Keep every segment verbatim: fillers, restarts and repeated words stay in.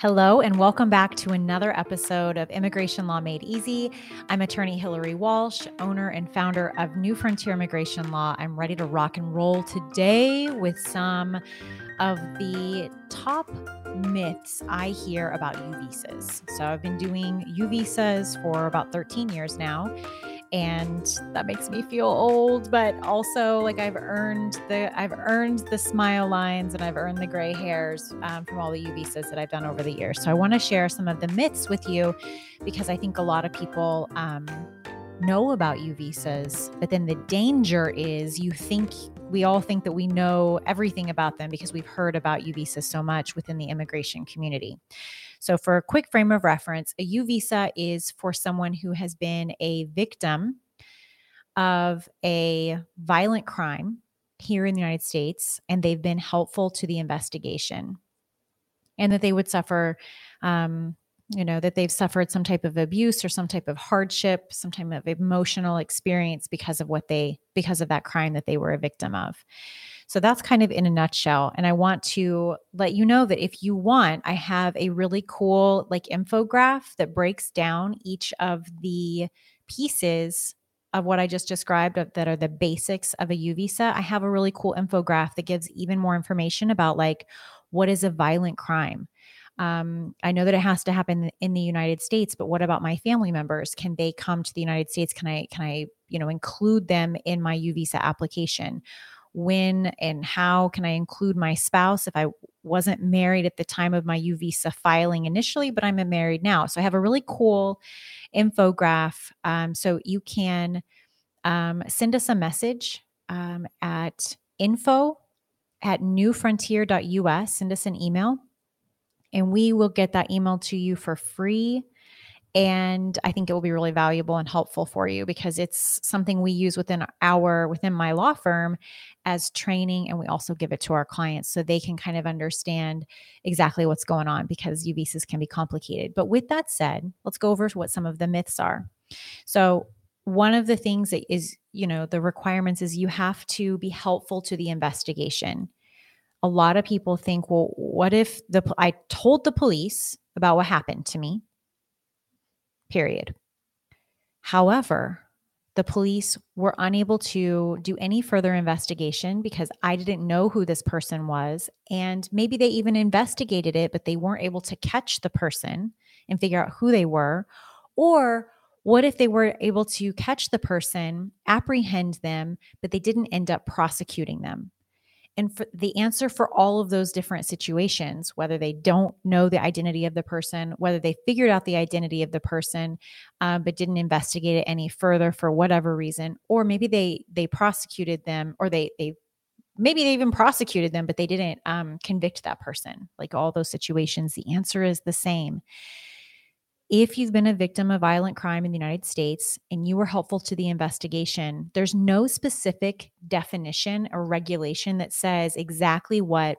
Hello, and welcome back to another episode of Immigration Law Made Easy. I'm attorney Hillary Walsh, owner and founder of New Frontier Immigration Law. I'm ready to rock and roll today with some of the top myths I hear about U visas. So I've been doing U visas for about thirteen years now, and that makes me feel old, but also like I've earned the I've earned the smile lines and I've earned the gray hairs um, from all the U visas that I've done over the years. So I want to share some of the myths with you, because I think a lot of people um, know about U visas, but then the danger is you think we all think that we know everything about them because we've heard about U visas so much within the immigration community. So for a quick frame of reference, a U visa is for someone who has been a victim of a violent crime here in the United States, and they've been helpful to the investigation, and that they would suffer, um, you know, that they've suffered some type of abuse or some type of hardship, some type of emotional experience because of what they, because of that crime that they were a victim of. So that's kind of in a nutshell. And I want to let you know that if you want, I have a really cool like infographic that breaks down each of the pieces of what I just described that are the basics of a U visa. I have a really cool infographic that gives even more information about like, what is a violent crime? Um, I know that it has to happen in the United States, but what about my family members? Can they come to the United States? Can I, can I, you know, include them in my U visa application? When and how can I include my spouse if I wasn't married at the time of my U visa filing initially, but I'm married now? So I have a really cool infographic. Um, so you can um, send us a message um, at info at newfrontier.us. Send us an email, and we will get that email to you for free. And I think it will be really valuable and helpful for you, because it's something we use within our, within my law firm as training. And we also give it to our clients so they can kind of understand exactly what's going on, because U visas can be complicated. But with that said, let's go over what some of the myths are. So one of the things that is, you know, the requirements is you have to be helpful to the investigation. A lot of people think, well, what if the I told the police about what happened to me, period. However, the police were unable to do any further investigation because I didn't know who this person was. And maybe they even investigated it, but they weren't able to catch the person and figure out who they were. Or what if they were able to catch the person, apprehend them, but they didn't end up prosecuting them? And for the answer for all of those different situations, whether they don't know the identity of the person, whether they figured out the identity of the person, um, but didn't investigate it any further for whatever reason, or maybe they they prosecuted them, or they they maybe they even prosecuted them, but they didn't um, convict that person. Like all those situations, the answer is the same. If you've been a victim of violent crime in the United States and you were helpful to the investigation, there's no specific definition or regulation that says exactly what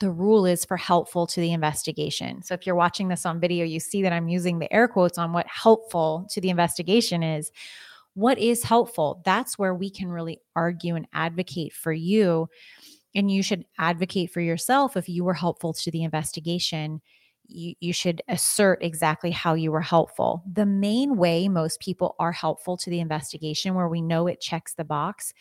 the rule is for helpful to the investigation. So if you're watching this on video, you see that I'm using the air quotes on what helpful to the investigation is. What is helpful? That's where we can really argue and advocate for you. And you should advocate for yourself if you were helpful to the investigation. You, you should assert exactly how you were helpful. The main way most people are helpful to the investigation, where we know it checks the box,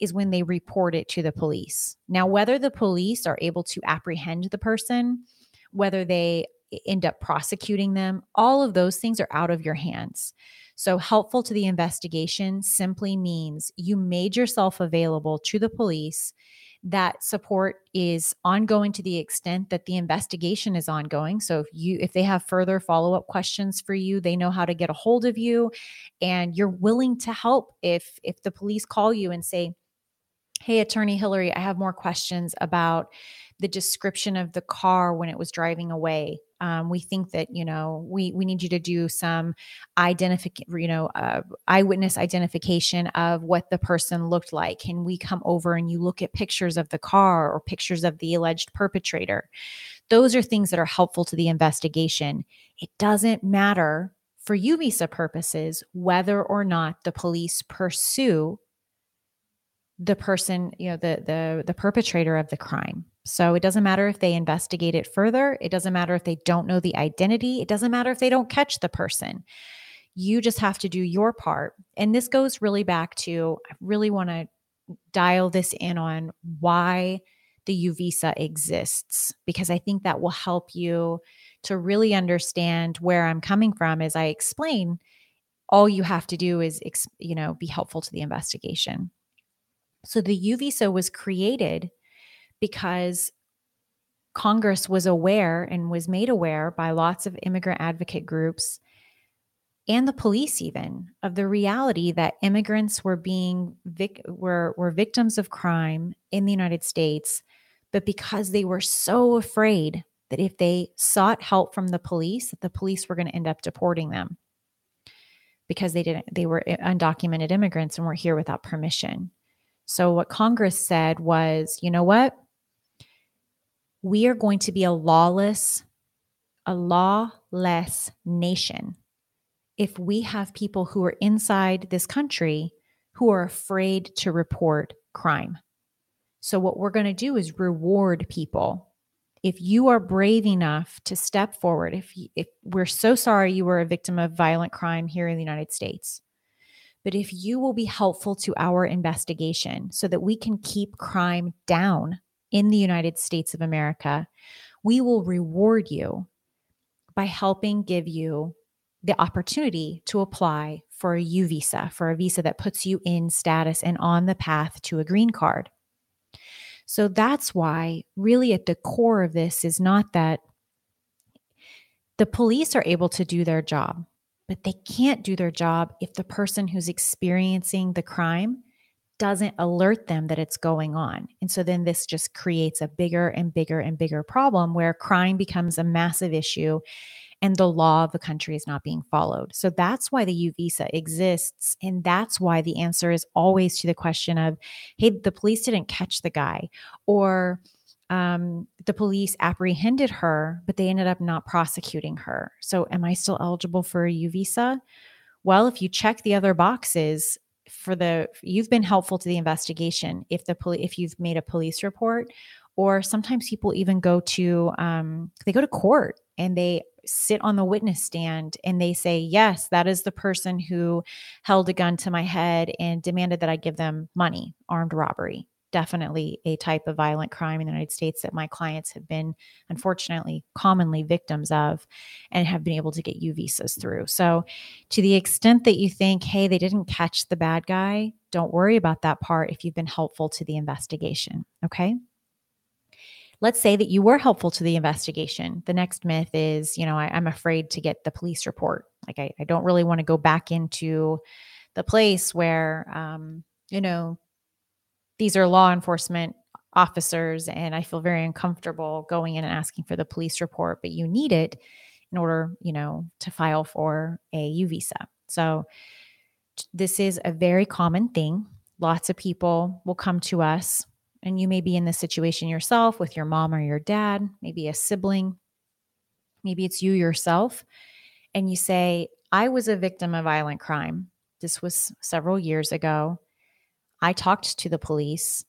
is when they report it to the police. Now, whether the police are able to apprehend the person, whether they end up prosecuting them, all of those things are out of your hands. So helpful to the investigation simply means you made yourself available to the police. That support is ongoing to the extent that the investigation is ongoing. So if you, if they have further follow-up questions for you, they know how to get a hold of you, and you're willing to help. If, if the police call you and say, hey, Attorney Hillary, I have more questions about the description of the car when it was driving away. Um, we think that, you know, we, we need you to do some identification, you know, uh, eyewitness identification of what the person looked like. Can we come over and you look at pictures of the car or pictures of the alleged perpetrator? Those are things that are helpful to the investigation. It doesn't matter for U visa purposes whether or not the police pursue the person, you know, the the the perpetrator of the crime. So it doesn't matter if they investigate it further. It doesn't matter if they don't know the identity. It doesn't matter if they don't catch the person. You just have to do your part. And this goes really back to, I really want to dial this in on why the U Visa exists, because I think that will help you to really understand where I'm coming from as I explain. All you have to do is, you know, be helpful to the investigation. So the U Visa was created because Congress was aware and was made aware by lots of immigrant advocate groups and the police even of the reality that immigrants were being vic- were were victims of crime in the United States, but because they were so afraid that if they sought help from the police, that the police were going to end up deporting them because they didn't they were undocumented immigrants and were here without permission. So what Congress said was, you know what? We are going to be a lawless, a lawless nation if we have people who are inside this country who are afraid to report crime. So what we're going to do is reward people. If you are brave enough to step forward, if, you, if we're so sorry you were a victim of violent crime here in the United States, but if you will be helpful to our investigation so that we can keep crime down in the United States of America, we will reward you by helping give you the opportunity to apply for a U visa, for a visa that puts you in status and on the path to a green card. So that's why really at the core of this is not that the police are able to do their job, but they can't do their job if the person who's experiencing the crime doesn't alert them that it's going on. And so then this just creates a bigger and bigger and bigger problem where crime becomes a massive issue and the law of the country is not being followed. So that's why the U Visa exists. And that's why the answer is always to the question of, hey, the police didn't catch the guy, or um, the police apprehended her, but they ended up not prosecuting her. So am I still eligible for a U Visa? Well, if you check the other boxes, for the you've been helpful to the investigation if the poli- if you've made a police report, or sometimes people even go to um, they go to court and they sit on the witness stand and they say, yes, that is the person who held a gun to my head and demanded that I give them money. Armed robbery, definitely a type of violent crime in the United States that my clients have been, unfortunately, commonly victims of and have been able to get U visas through. So to the extent that you think, hey, they didn't catch the bad guy, don't worry about that part if you've been helpful to the investigation. Okay. Let's say that you were helpful to the investigation. The next myth is, you know, I, I'm afraid to get the police report. Like I, I don't really want to go back into the place where, um, you know, these are law enforcement officers and I feel very uncomfortable going in and asking for the police report, but you need it in order, you know, to file for a U visa. So this is a very common thing. Lots of people will come to us. And you may be in this situation yourself with your mom or your dad, maybe a sibling, maybe it's you yourself. And you say, I was a victim of violent crime. This was several years ago. I talked to the police,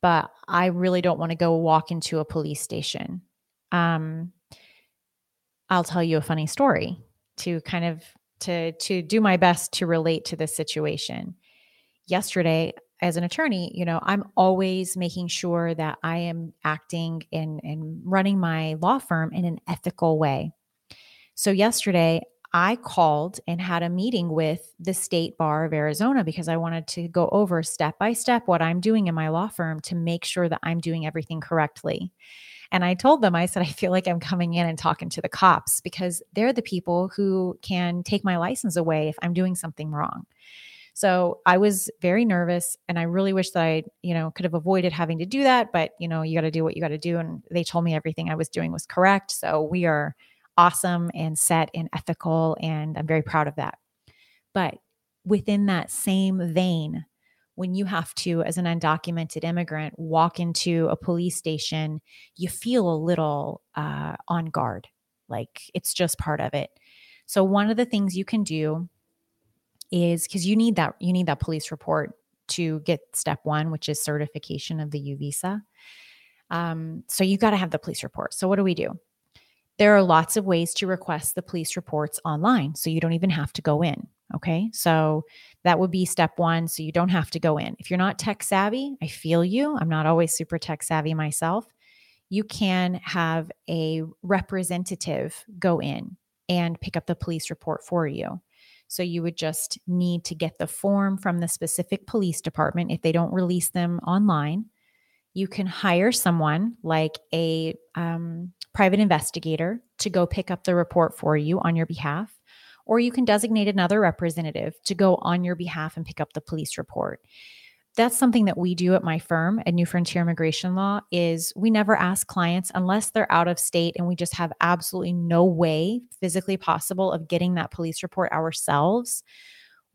but I really don't want to go walk into a police station. Um, I'll tell you a funny story to kind of, to, to do my best to relate to this situation. Yesterday, as an attorney, you know, I'm always making sure that I am acting and, and running my law firm in an ethical way. So yesterday I called and had a meeting with the State Bar of Arizona because I wanted to go over step by step what I'm doing in my law firm to make sure that I'm doing everything correctly. And I told them, I said, I feel like I'm coming in and talking to the cops because they're the people who can take my license away if I'm doing something wrong. So I was very nervous and I really wish that I, you know, could have avoided having to do that, but you know, you got to do what you got to do. And they told me everything I was doing was correct. So we are awesome and set and ethical. And I'm very proud of that. But within that same vein, when you have to, as an undocumented immigrant, walk into a police station, you feel a little uh, on guard, like it's just part of it. So one of the things you can do is because you need that, you need that police report to get step one, which is certification of the U visa. Um, so you got to have the police report. So what do we do? There are lots of ways to request the police reports online. So you don't even have to go in. Okay. So that would be step one. So you don't have to go in. If you're not tech savvy, I feel you. I'm not always super tech savvy myself. You can have a representative go in and pick up the police report for you. So you would just need to get the form from the specific police department. If they don't release them online, you can hire someone like a um, private investigator to go pick up the report for you on your behalf, or you can designate another representative to go on your behalf and pick up the police report. That's something that we do at my firm at New Frontier Immigration Law is we never ask clients unless they're out of state and we just have absolutely no way physically possible of getting that police report ourselves.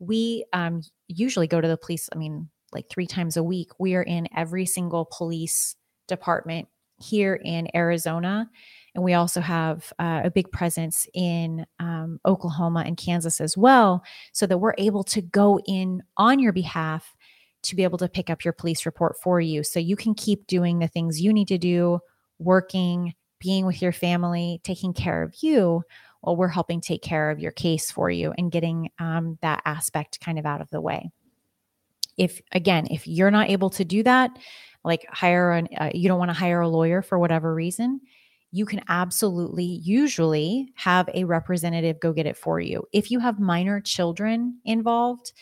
We um, usually go to the police, I mean, like three times a week. We are in every single police department here in Arizona. And we also have uh, a big presence in um, Oklahoma and Kansas as well, so that we're able to go in on your behalf to be able to pick up your police report for you. So you can keep doing the things you need to do, working, being with your family, taking care of you, while we're helping take care of your case for you and getting um, that aspect kind of out of the way. If, again, if you're not able to do that, like hire an, uh, you don't want to hire a lawyer for whatever reason, you can absolutely usually have a representative go get it for you. If you have minor children involved,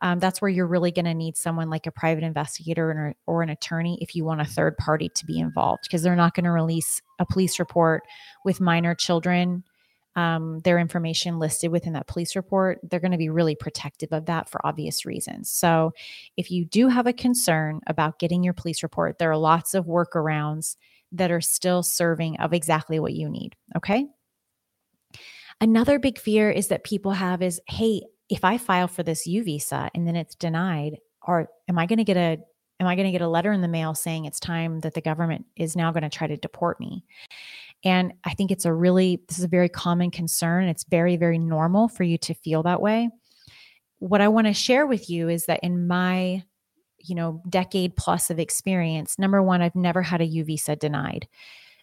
Um, that's where you're really going to need someone like a private investigator or, or an attorney if you want a third party to be involved, because they're not going to release a police report with minor children, um, their information listed within that police report. They're going to be really protective of that for obvious reasons. So if you do have a concern about getting your police report, there are lots of workarounds that are still serving of exactly what you need. Okay. Another big fear is that people have is, hey, if I file for this U visa and then it's denied, or am I going to get a, am I going to get a letter in the mail saying it's time that the government is now going to try to deport me? And I think it's a really, this is a very common concern. It's very, very normal for you to feel that way. What I want to share with you is that in my, you know, decade plus of experience, number one, I've never had a U visa denied.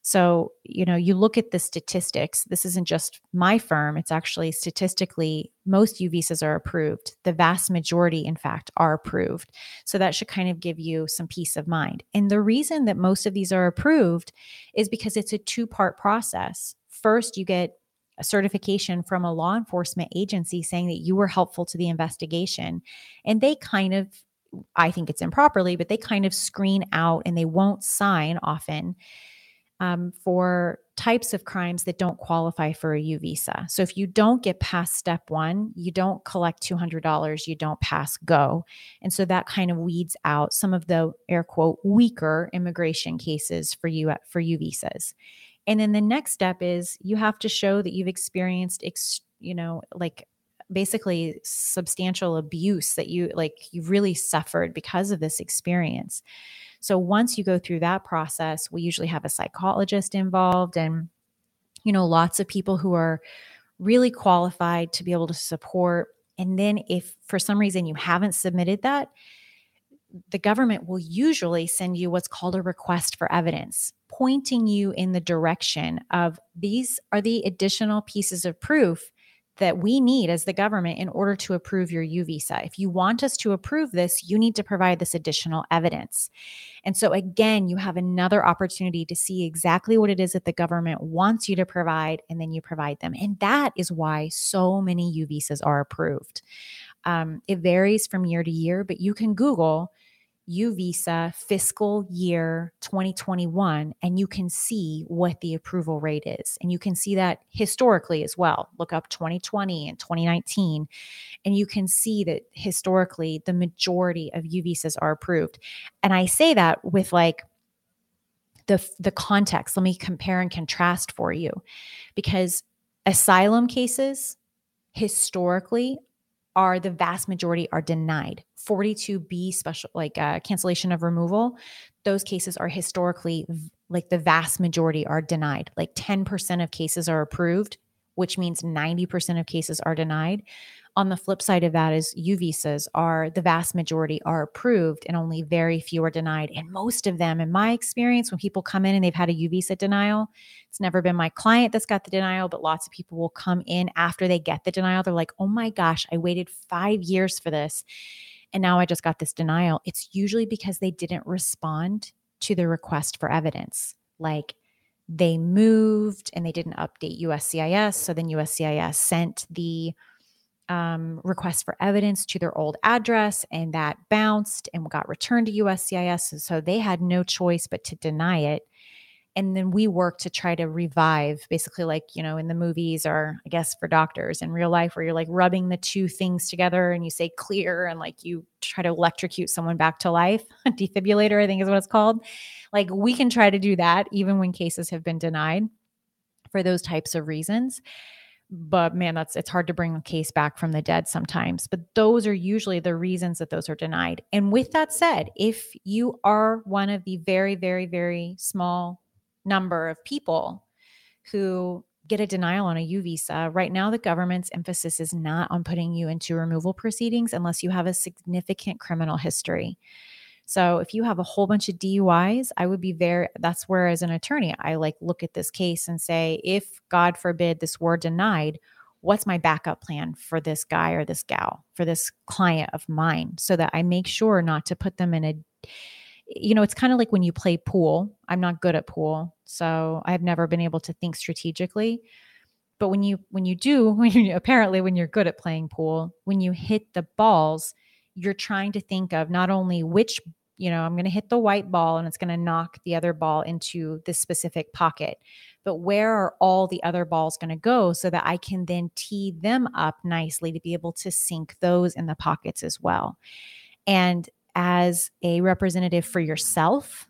So, you know, you look at the statistics, this isn't just my firm. It's actually statistically, most U visas are approved. The vast majority, in fact, are approved. So that should kind of give you some peace of mind. And the reason that most of these are approved is because it's a two-part process. First, you get a certification from a law enforcement agency saying that you were helpful to the investigation. And they kind of, I think it's improperly, but they kind of screen out and they won't sign often Um, for types of crimes that don't qualify for a U visa. So if you don't get past step one, you don't collect two hundred dollars, you don't pass go. And so that kind of weeds out some of the air quote weaker immigration cases for you for U visas. And then the next step is you have to show that you've experienced, ex, you know, like basically substantial abuse that you like you really suffered because of this experience. So once you go through that process, we usually have a psychologist involved and, you know, lots of people who are really qualified to be able to support. And then if for some reason you haven't submitted that, the government will usually send you what's called a request for evidence, pointing you in the direction of these are the additional pieces of proof that we need as the government in order to approve your U visa. If you want us to approve this, you need to provide this additional evidence. And so again, you have another opportunity to see exactly what it is that the government wants you to provide, and then you provide them. And that is why so many U visas are approved. Um, it varies from year to year, but you can Google U visa fiscal year twenty twenty-one, and you can see what the approval rate is. And you can see that historically as well. Look up twenty twenty and twenty nineteen, and you can see that historically the majority of U visas are approved. And I say that with like the, the context. Let me compare and contrast for you, because asylum cases historically are the vast majority are denied. forty-two B special, like uh, cancellation of removal, those cases are historically like the vast majority are denied. Like ten percent of cases are approved which means ninety percent of cases are denied. On the flip side of that is U visas are, the vast majority are approved and only very few are denied. And most of them, in my experience, when people come in and they've had a U visa denial, it's never been my client that's got the denial, but lots of people will come in after they get the denial. They're like, oh my gosh, I waited five years for this, and now I just got this denial. It's usually because they didn't respond to the request for evidence. Like, they moved and they didn't update U S C I S. So then U S C I S sent the um, request for evidence to their old address, and that bounced and got returned to U S C I S. And so they had no choice but to deny it. And then we worked to try to revive, basically, like, you know, in the movies, or I guess for doctors in real life, where you're like rubbing the two things together and you say clear, and like you try to electrocute someone back to life. A defibrillator, I think, is what it's called. Like, we can try to do that even when cases have been denied for those types of reasons. But man, that's, it's hard to bring a case back from the dead sometimes. But those are usually the reasons that those are denied. And with that said, if you are one of the very, very, very small number of people who get a denial on a U visa. Right now, the government's emphasis is not on putting you into removal proceedings unless you have a significant criminal history. So if you have a whole bunch of D U Is, I would be very, that's where as an attorney, I like look at this case and say, if God forbid this were denied, what's my backup plan for this guy or this gal, for this client of mine, so that I make sure not to put them in a, you know, it's kind of like when you play pool. I'm not good at pool, so I've never been able to think strategically. But when you, when you do, when you, apparently when you're good at playing pool, when you hit the balls, you're trying to think of not only which, you know, I'm going to hit the white ball and it's going to knock the other ball into this specific pocket, but where are all the other balls going to go so that I can then tee them up nicely to be able to sink those in the pockets as well. And as a representative for yourself,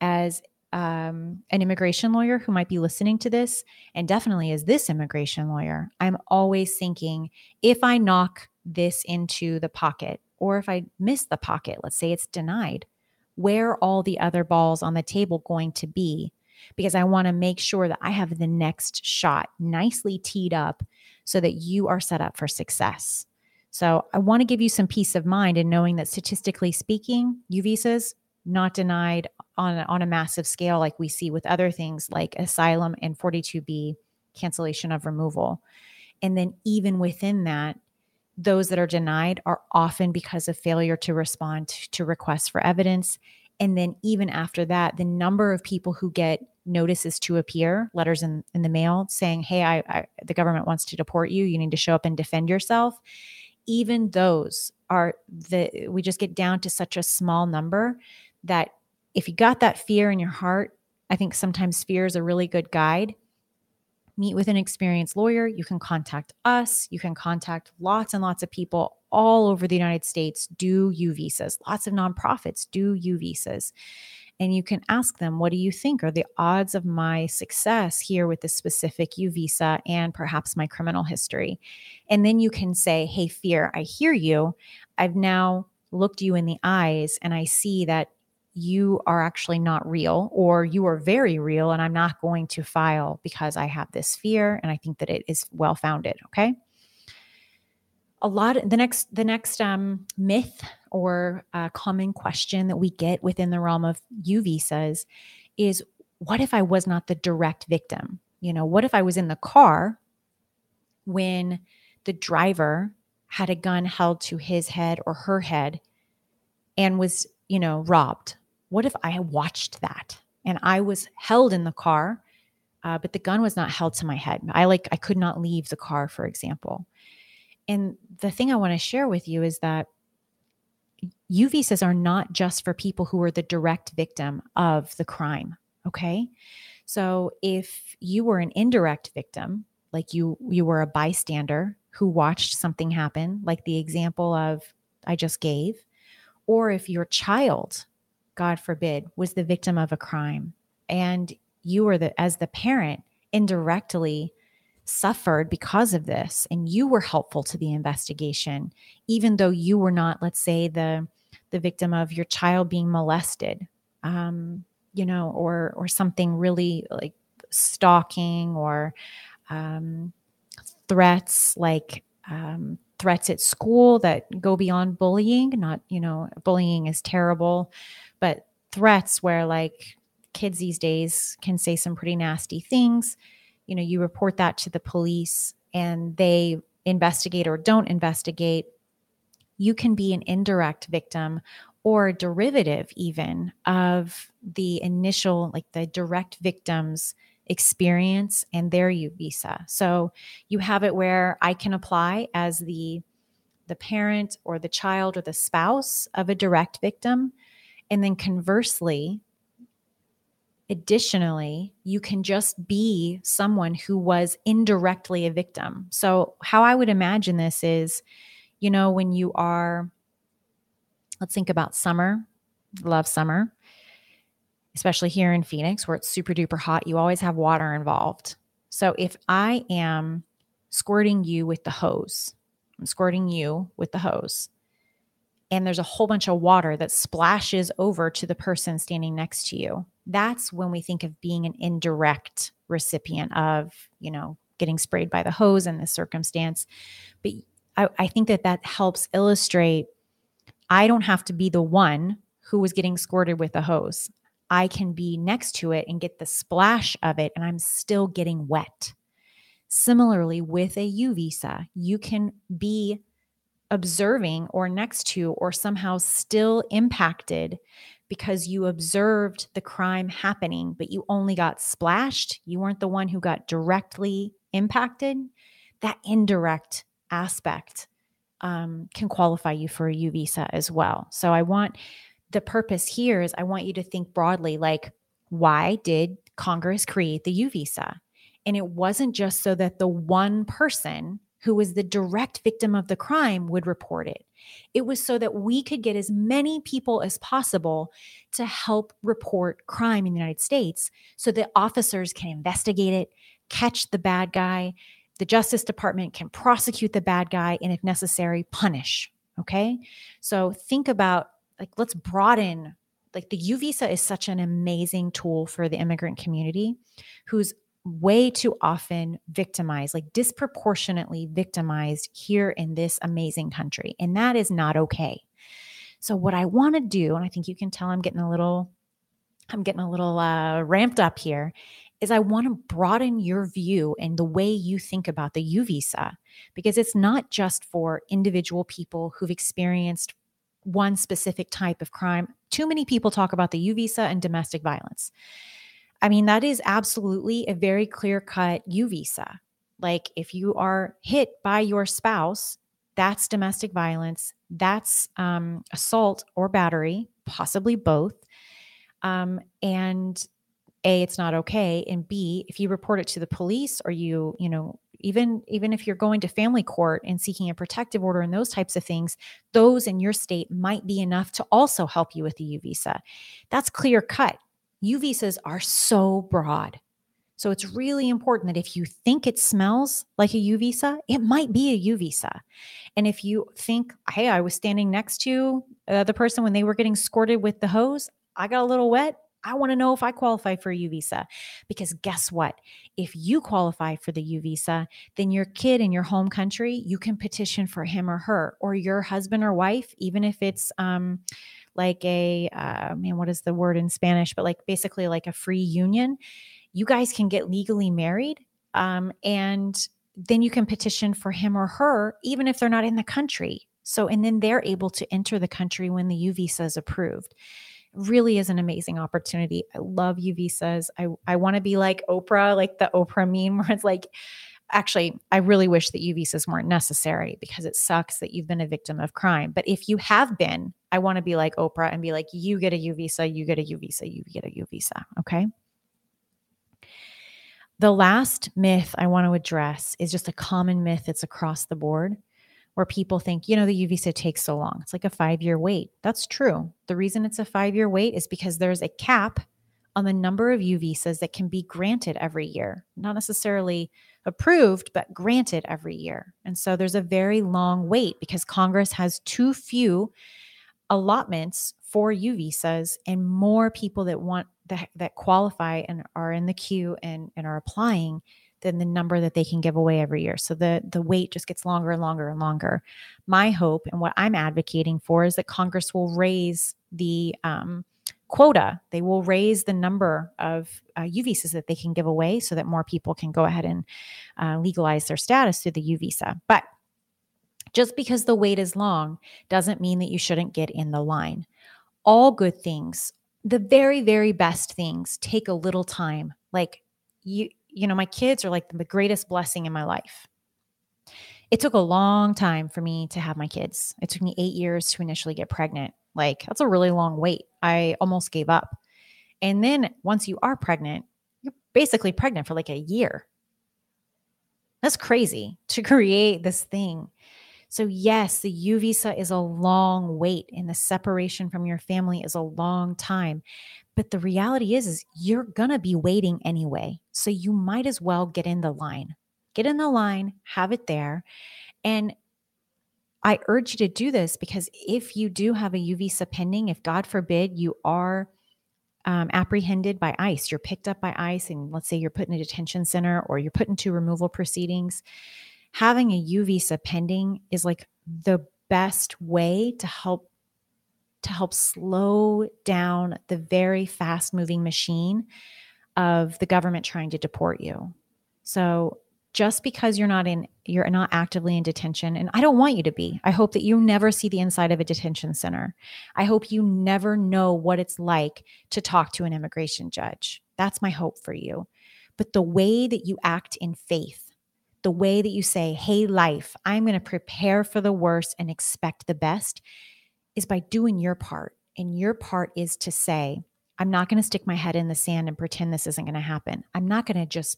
as um, an immigration lawyer who might be listening to this, and definitely as this immigration lawyer, I'm always thinking, if I knock this into the pocket, or if I miss the pocket, let's say it's denied, where are all the other balls on the table going to be? Because I want to make sure that I have the next shot nicely teed up so that you are set up for success. So I want to give you some peace of mind in knowing that, statistically speaking, U visas not denied on, on a massive scale like we see with other things like asylum and forty-two B cancellation of removal. And then even within that, those that are denied are often because of failure to respond to requests for evidence. And then even after that, the number of people who get notices to appear, letters in, in the mail saying, hey, I, I the government wants to deport you, you need to show up and defend yourself. Even those are the, we just get down to such a small number that if you got that fear in your heart, I think sometimes fear is a really good guide. Meet with an experienced lawyer. You can contact us. You can contact lots and lots of people all over the United States do U visas. Lots of nonprofits do U visas. And you can ask them, what do you think are the odds of my success here with this specific U visa and perhaps my criminal history? And then you can say, hey, fear, I hear you. I've now looked you in the eyes and I see that you are actually not real, or you are very real, and I'm not going to file because I have this fear and I think that it is well-founded, okay? A lot of the next, the next um, myth or uh, common question that we get within the realm of U visas is, what if I was not the direct victim? You know, what if I was in the car when the driver had a gun held to his head or her head and was, you know, robbed? What if I watched that and I was held in the car, uh, but the gun was not held to my head? I like, I could not leave the car, for example. And the thing I want to share with you is that U visas are not just for people who are the direct victim of the crime, okay? So if you were an indirect victim, like you you were a bystander who watched something happen, like the example of I just gave, or if your child, God forbid, was the victim of a crime and you were the, as the parent, indirectly suffered because of this, and you were helpful to the investigation, even though you were not, let's say, the the victim of your child being molested, um, you know, or or something really like stalking or um, threats like um, threats at school that go beyond bullying. Not, you know, bullying is terrible, but threats where like kids these days can say some pretty nasty things. You know, you report that to the police and they investigate or don't investigate. You can be an indirect victim or derivative even of the initial, like the direct victim's experience and their U visa. So you have it where I can apply as the, the parent or the child or the spouse of a direct victim. And then conversely, additionally, you can just be someone who was indirectly a victim. So how I would imagine this is, you know, when you are, let's think about summer, love summer, especially here in Phoenix where it's super duper hot, you always have water involved. So if I am squirting you with the hose, I'm squirting you with the hose, and there's a whole bunch of water that splashes over to the person standing next to you, that's when we think of being an indirect recipient of, you know, getting sprayed by the hose in this circumstance. But I, I think that that helps illustrate I don't have to be the one who was getting squirted with the hose. I can be next to it and get the splash of it, and I'm still getting wet. Similarly, with a U visa, you can be observing or next to or somehow still impacted because you observed the crime happening, but you only got splashed. You weren't the one who got directly impacted. That indirect aspect um, can qualify you for a U visa as well. So I want the purpose here is I want you to think broadly, like, why did Congress create the U visa? And it wasn't just so that the one person who was the direct victim of the crime would report it. It was so that we could get as many people as possible to help report crime in the United States so that officers can investigate it, catch the bad guy, the Justice Department can prosecute the bad guy, and if necessary, punish. Okay? So think about, like, let's broaden, like the U visa is such an amazing tool for the immigrant community who's way too often victimized, like disproportionately victimized here in this amazing country. And that is not okay. So what I want to do, and I think you can tell I'm getting a little, I'm getting a little uh, ramped up here, is I want to broaden your view and the way you think about the U visa, because it's not just for individual people who've experienced one specific type of crime. Too many people talk about the U visa and domestic violence. I mean, that is absolutely a very clear-cut U visa. Like if you are hit by your spouse, that's domestic violence, that's um, assault or battery, possibly both. Um, and A, it's not okay. And B, if you report it to the police or you, you know, Even, even if you're going to family court and seeking a protective order and those types of things, those in your state might be enough to also help you with the U visa. That's clear cut. U visas are so broad. So it's really important that if you think it smells like a U visa, it might be a U visa. And if you think, hey, I was standing next to uh, the person when they were getting squirted with the hose, I got a little wet. I want to know if I qualify for a U visa, because guess what? If you qualify for the U visa, then your kid in your home country, you can petition for him or her or your husband or wife, even if it's um, like a, uh, man, what is the word in Spanish? But like basically like a free union, you guys can get legally married um, and then you can petition for him or her, even if they're not in the country. So, and then they're able to enter the country when the U visa is approved. Really is an amazing opportunity. I love U visas. I, I want to be like Oprah, like the Oprah meme where it's like, actually, I really wish that U visas weren't necessary because it sucks that you've been a victim of crime. But if you have been, I want to be like Oprah and be like, you get a U visa, you get a U visa, you get a U visa. Okay. The last myth I want to address is just a common myth that's across the board, where people think, you know, the U visa takes so long. It's like a five-year wait. That's true. The reason it's a five-year wait is because there's a cap on the number of U visas that can be granted every year. Not necessarily approved, but granted every year. And so there's a very long wait because Congress has too few allotments for U visas and more people that want that, that qualify and are in the queue and, and are applying than the number that they can give away every year. So the, the wait just gets longer and longer and longer. My hope and what I'm advocating for is that Congress will raise the um, quota. They will raise the number of uh, U visas that they can give away so that more people can go ahead and uh, legalize their status through the U visa. But just because the wait is long doesn't mean that you shouldn't get in the line. All good things, the very, very best things take a little time. Like you, you know, my kids are like the greatest blessing in my life. It took a long time for me to have my kids. It took me eight years to initially get pregnant. Like that's a really long wait. I almost gave up. And then once you are pregnant, you're basically pregnant for like a year. That's crazy to create this thing. So yes, the U visa is a long wait and the separation from your family is a long time. But the reality is, is you're going to be waiting anyway. So you might as well get in the line, get in the line, have it there. And I urge you to do this because if you do have a U visa pending, if God forbid you are um, apprehended by ICE, you're picked up by ICE, and let's say you're put in a detention center or you're put into removal proceedings, having a U visa pending is like the best way to help to help slow down the very fast-moving machine of the government trying to deport you. So just because you're not in, you're not actively in detention, and I don't want you to be. I hope that you never see the inside of a detention center. I hope you never know what it's like to talk to an immigration judge. That's my hope for you. But the way that you act in faith, the way that you say, hey, life, I'm going to prepare for the worst and expect the best is by doing your part. And your part is to say, I'm not going to stick my head in the sand and pretend this isn't going to happen. I'm not going to just,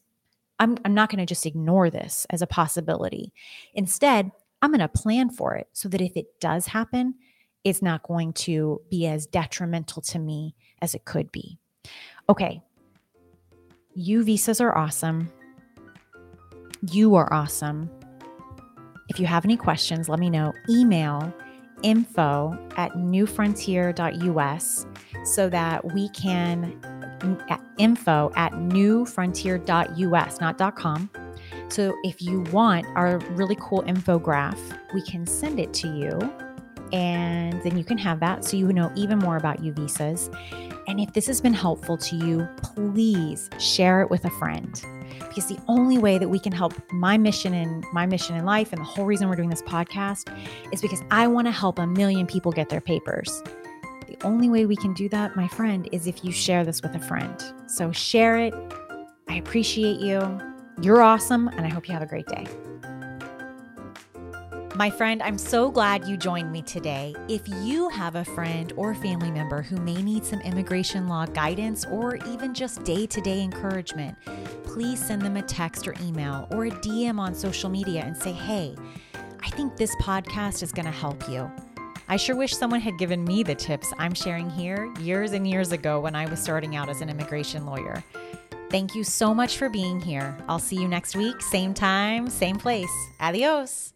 I'm, I'm not going to just ignore this as a possibility. Instead, I'm going to plan for it so that if it does happen, it's not going to be as detrimental to me as it could be. Okay. U visas are awesome. You are awesome. If you have any questions, let me know. Email info at newfrontier.us so that we can at info at newfrontier.us, not .com. So if you want our really cool infograph, we can send it to you and then you can have that so you know even more about U visas. And if this has been helpful to you, please share it with a friend. Because the only way that we can help my mission in my mission in life and the whole reason we're doing this podcast is because I want to help a million people get their papers. The only way we can do that, my friend, is if you share this with a friend. So share it. I appreciate you. You're awesome. And I hope you have a great day. My friend, I'm so glad you joined me today. If you have a friend or family member who may need some immigration law guidance or even just day-to-day encouragement, please send them a text or email or a D M on social media and say, hey, I think this podcast is going to help you. I sure wish someone had given me the tips I'm sharing here years and years ago when I was starting out as an immigration lawyer. Thank you so much for being here. I'll see you next week, same time, same place. Adios.